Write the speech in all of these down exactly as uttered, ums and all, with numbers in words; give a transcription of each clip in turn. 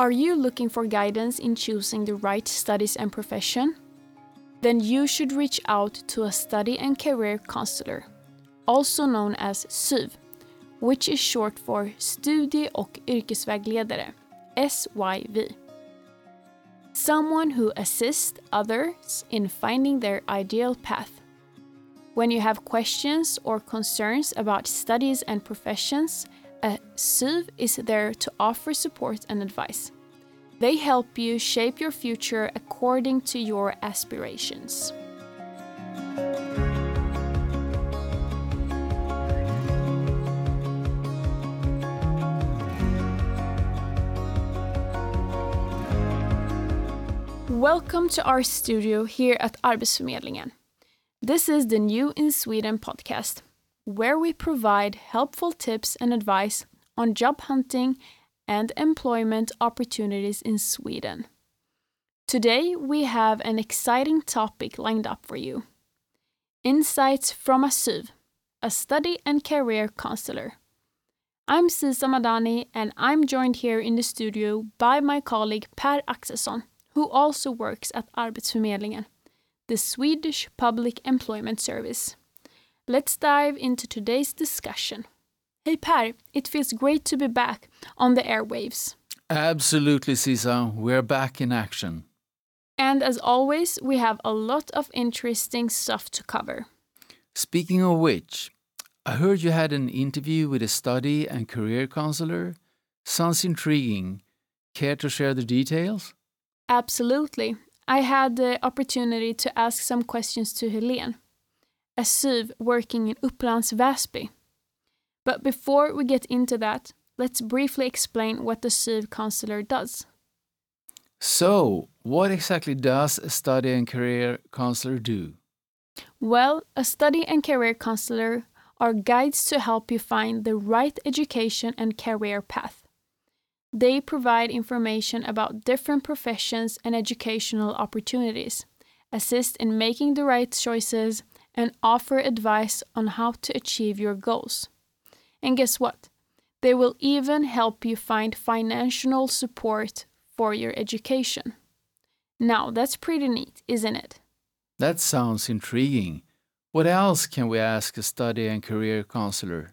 Are you looking for guidance in choosing the right studies and profession? Then you should reach out to a study and career counselor, also known as S Y V, which is short for Studie och Yrkesvägledare, S Y V. Someone who assists others in finding their ideal path. When you have questions or concerns about studies and professions, a S Y V is there to offer support and advice. They help you shape your future according to your aspirations. Welcome to our studio here at Arbetsförmedlingen. This is the New in Sweden podcast, where we provide helpful tips and advice on job hunting and employment opportunities in Sweden. Today we have an exciting topic lined up for you. Insights from a S Y V, a study and career counselor. I'm Sisa Madani and I'm joined here in the studio by my colleague Per Axelsson, who also works at Arbetsförmedlingen, the Swedish Public Employment Service. Let's dive into today's discussion. Hey Per, it feels great to be back on the airwaves. Absolutely, Sisa. We're back in action. And as always, we have a lot of interesting stuff to cover. Speaking of which, I heard you had an interview with a study and career counselor. Sounds intriguing. Care to share the details? Absolutely. I had the opportunity to ask some questions to Helene, a S Y V working in Upplands Väsby. But before we get into that, let's briefly explain what the S Y V counselor does. So, what exactly does a study and career counselor do? Well, a study and career counselor are guides to help you find the right education and career path. They provide information about different professions and educational opportunities, assist in making the right choices, and offer advice on how to achieve your goals. And guess what? They will even help you find financial support for your education. Now, that's pretty neat, isn't it? That sounds intriguing. What else can we ask a study and career counselor?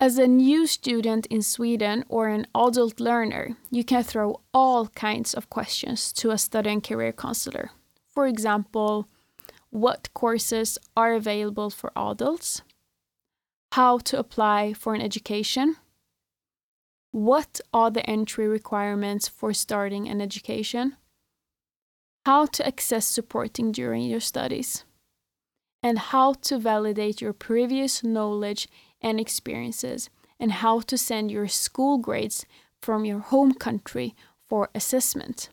As a new student in Sweden or an adult learner, you can throw all kinds of questions to a study and career counselor. For example, what courses are available for adults? How to apply for an education? What are the entry requirements for starting an education? How to access supporting during your studies? And how to validate your previous knowledge and experiences, and how to send your school grades from your home country for assessment.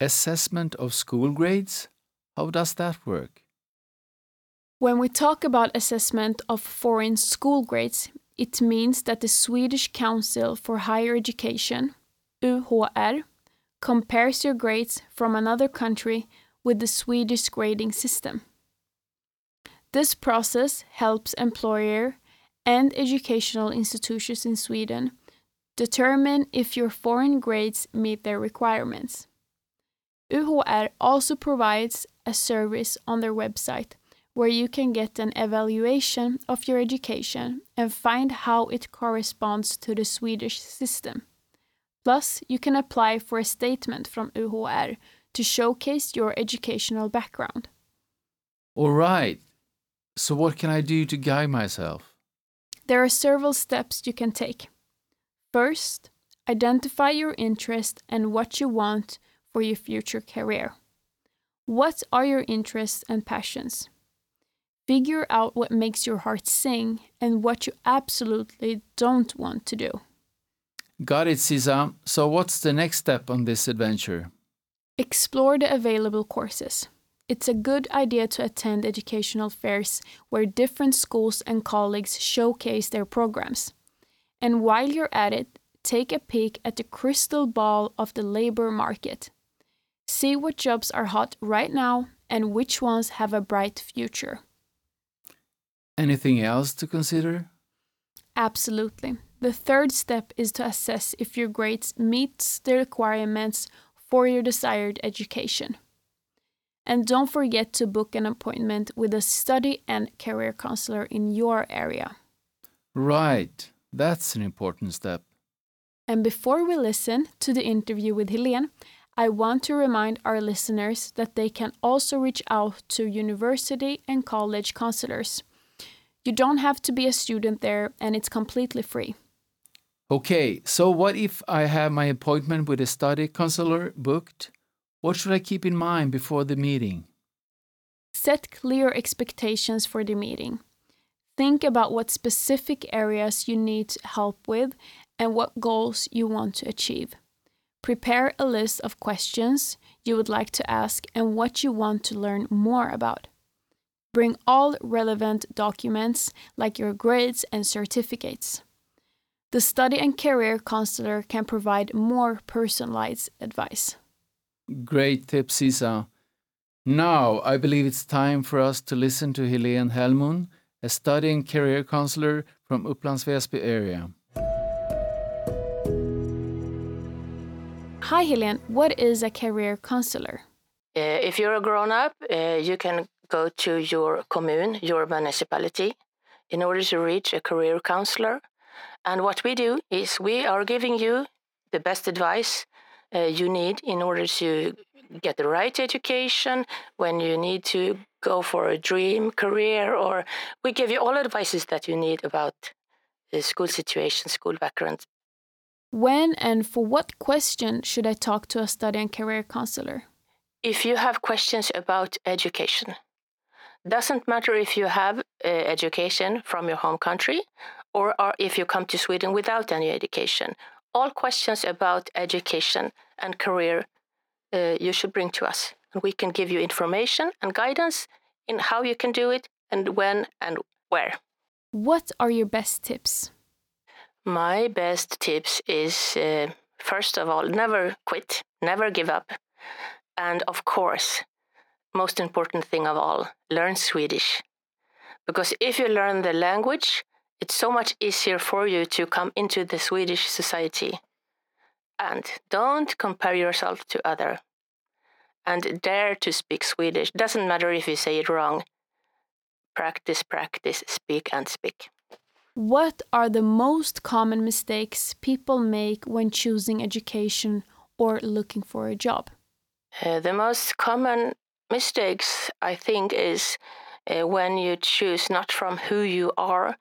Assessment of school grades? How does that work? When we talk about assessment of foreign school grades, it means that the Swedish Council for Higher Education, U H R, compares your grades from another country with the Swedish grading system. This process helps employer and educational institutions in Sweden determine if your foreign grades meet their requirements. U H R also provides a service on their website where you can get an evaluation of your education and find how it corresponds to the Swedish system. Plus, you can apply for a statement from U H R to showcase your educational background. All right. So what can I do to guide myself? There are several steps you can take. First, identify your interest and what you want for your future career. What are your interests and passions? Figure out what makes your heart sing and what you absolutely don't want to do. Got it, Sisa. So what's the next step on this adventure? Explore the available courses. It's a good idea to attend educational fairs where different schools and colleagues showcase their programs. And while you're at it, take a peek at the crystal ball of the labor market. See what jobs are hot right now and which ones have a bright future. Anything else to consider? Absolutely. The third step is to assess if your grades meets the requirements for your desired education. And don't forget to book an appointment with a study and career counselor in your area. Right, that's an important step. And before we listen to the interview with Helene, I want to remind our listeners that they can also reach out to university and college counselors. You don't have to be a student there, and it's completely free. Okay, so what if I have my appointment with a study counselor booked? What should I keep in mind before the meeting? Set clear expectations for the meeting. Think about what specific areas you need help with and what goals you want to achieve. Prepare a list of questions you would like to ask and what you want to learn more about. Bring all relevant documents like your grades and certificates. The study and career counselor can provide more personalized advice. Great tip, Sisa. Now, I believe it's time for us to listen to Helene Helmun, a study and career counselor from Upplands Väsby area. Hi, Helene. What is a career counselor? Uh, if you're a grown-up, uh, you can go to your commune, your municipality, in order to reach a career counselor. And what we do is we are giving you the best advice uh, you need in order to get the right education, when you need to go for a dream career, or we give you all advices that you need about the school situation, school background. When and for what question should I talk to a study and career counselor? If you have questions about education, doesn't matter if you have uh, education from your home country, or are, if you come to Sweden without any education. All questions about education and career uh, you should bring to us. We can give you information and guidance in how you can do it and when and where. What are your best tips? My best tips is, uh, first of all, never quit, never give up. And of course, most important thing of all, learn Swedish. Because if you learn the language, it's so much easier for you to come into the Swedish society. And don't compare yourself to other. And dare to speak Swedish. Doesn't matter if you say it wrong. Practice, practice, speak and speak. What are the most common mistakes people make when choosing education or looking for a job? Uh, the most common mistakes, I think, is uh, when you choose not from who you are,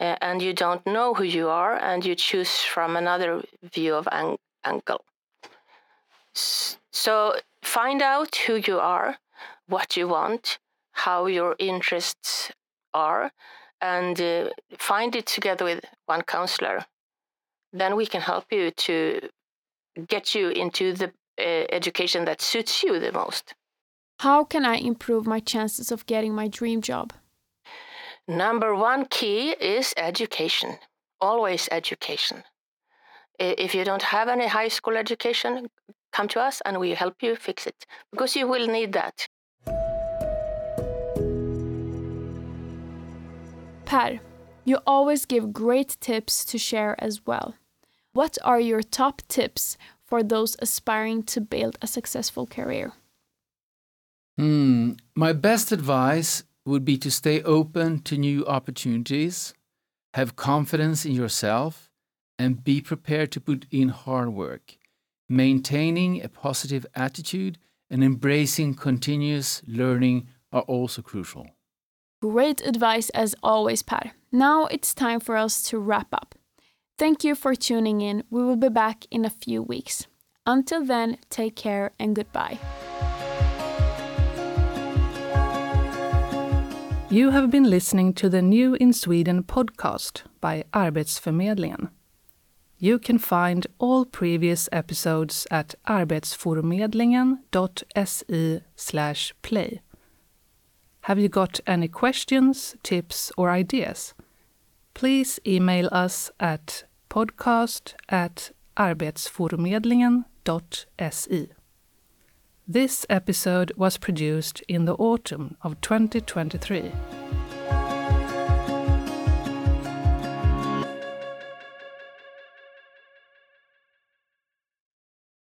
Uh, and you don't know who you are, and you choose from another view of ang- angle. S- so find out who you are, what you want, how your interests are, and uh, find it together with one counselor. Then we can help you to get you into the uh, education that suits you the most. How can I improve my chances of getting my dream job? Number one key is education, always education. If you don't have any high school education, come to us and we help you fix it, because you will need that. Per, you always give great tips to share as well. What are your top tips for those aspiring to build a successful career? Hmm, my best advice would be to stay open to new opportunities, have confidence in yourself, and be prepared to put in hard work, maintaining a positive attitude and embracing continuous learning are also crucial. Great advice as always, Per. Now it's time for us to wrap up. Thank you for tuning in. We will be back in a few weeks. Until then, take care and goodbye. You have been listening to the New in Sweden podcast by Arbetsförmedlingen. You can find all previous episodes at arbetsförmedlingen dot s e slash play. Have you got any questions, tips or ideas? Please email us at podcast at arbetsförmedlingen dot s e. This episode was produced in the autumn of twenty twenty-three.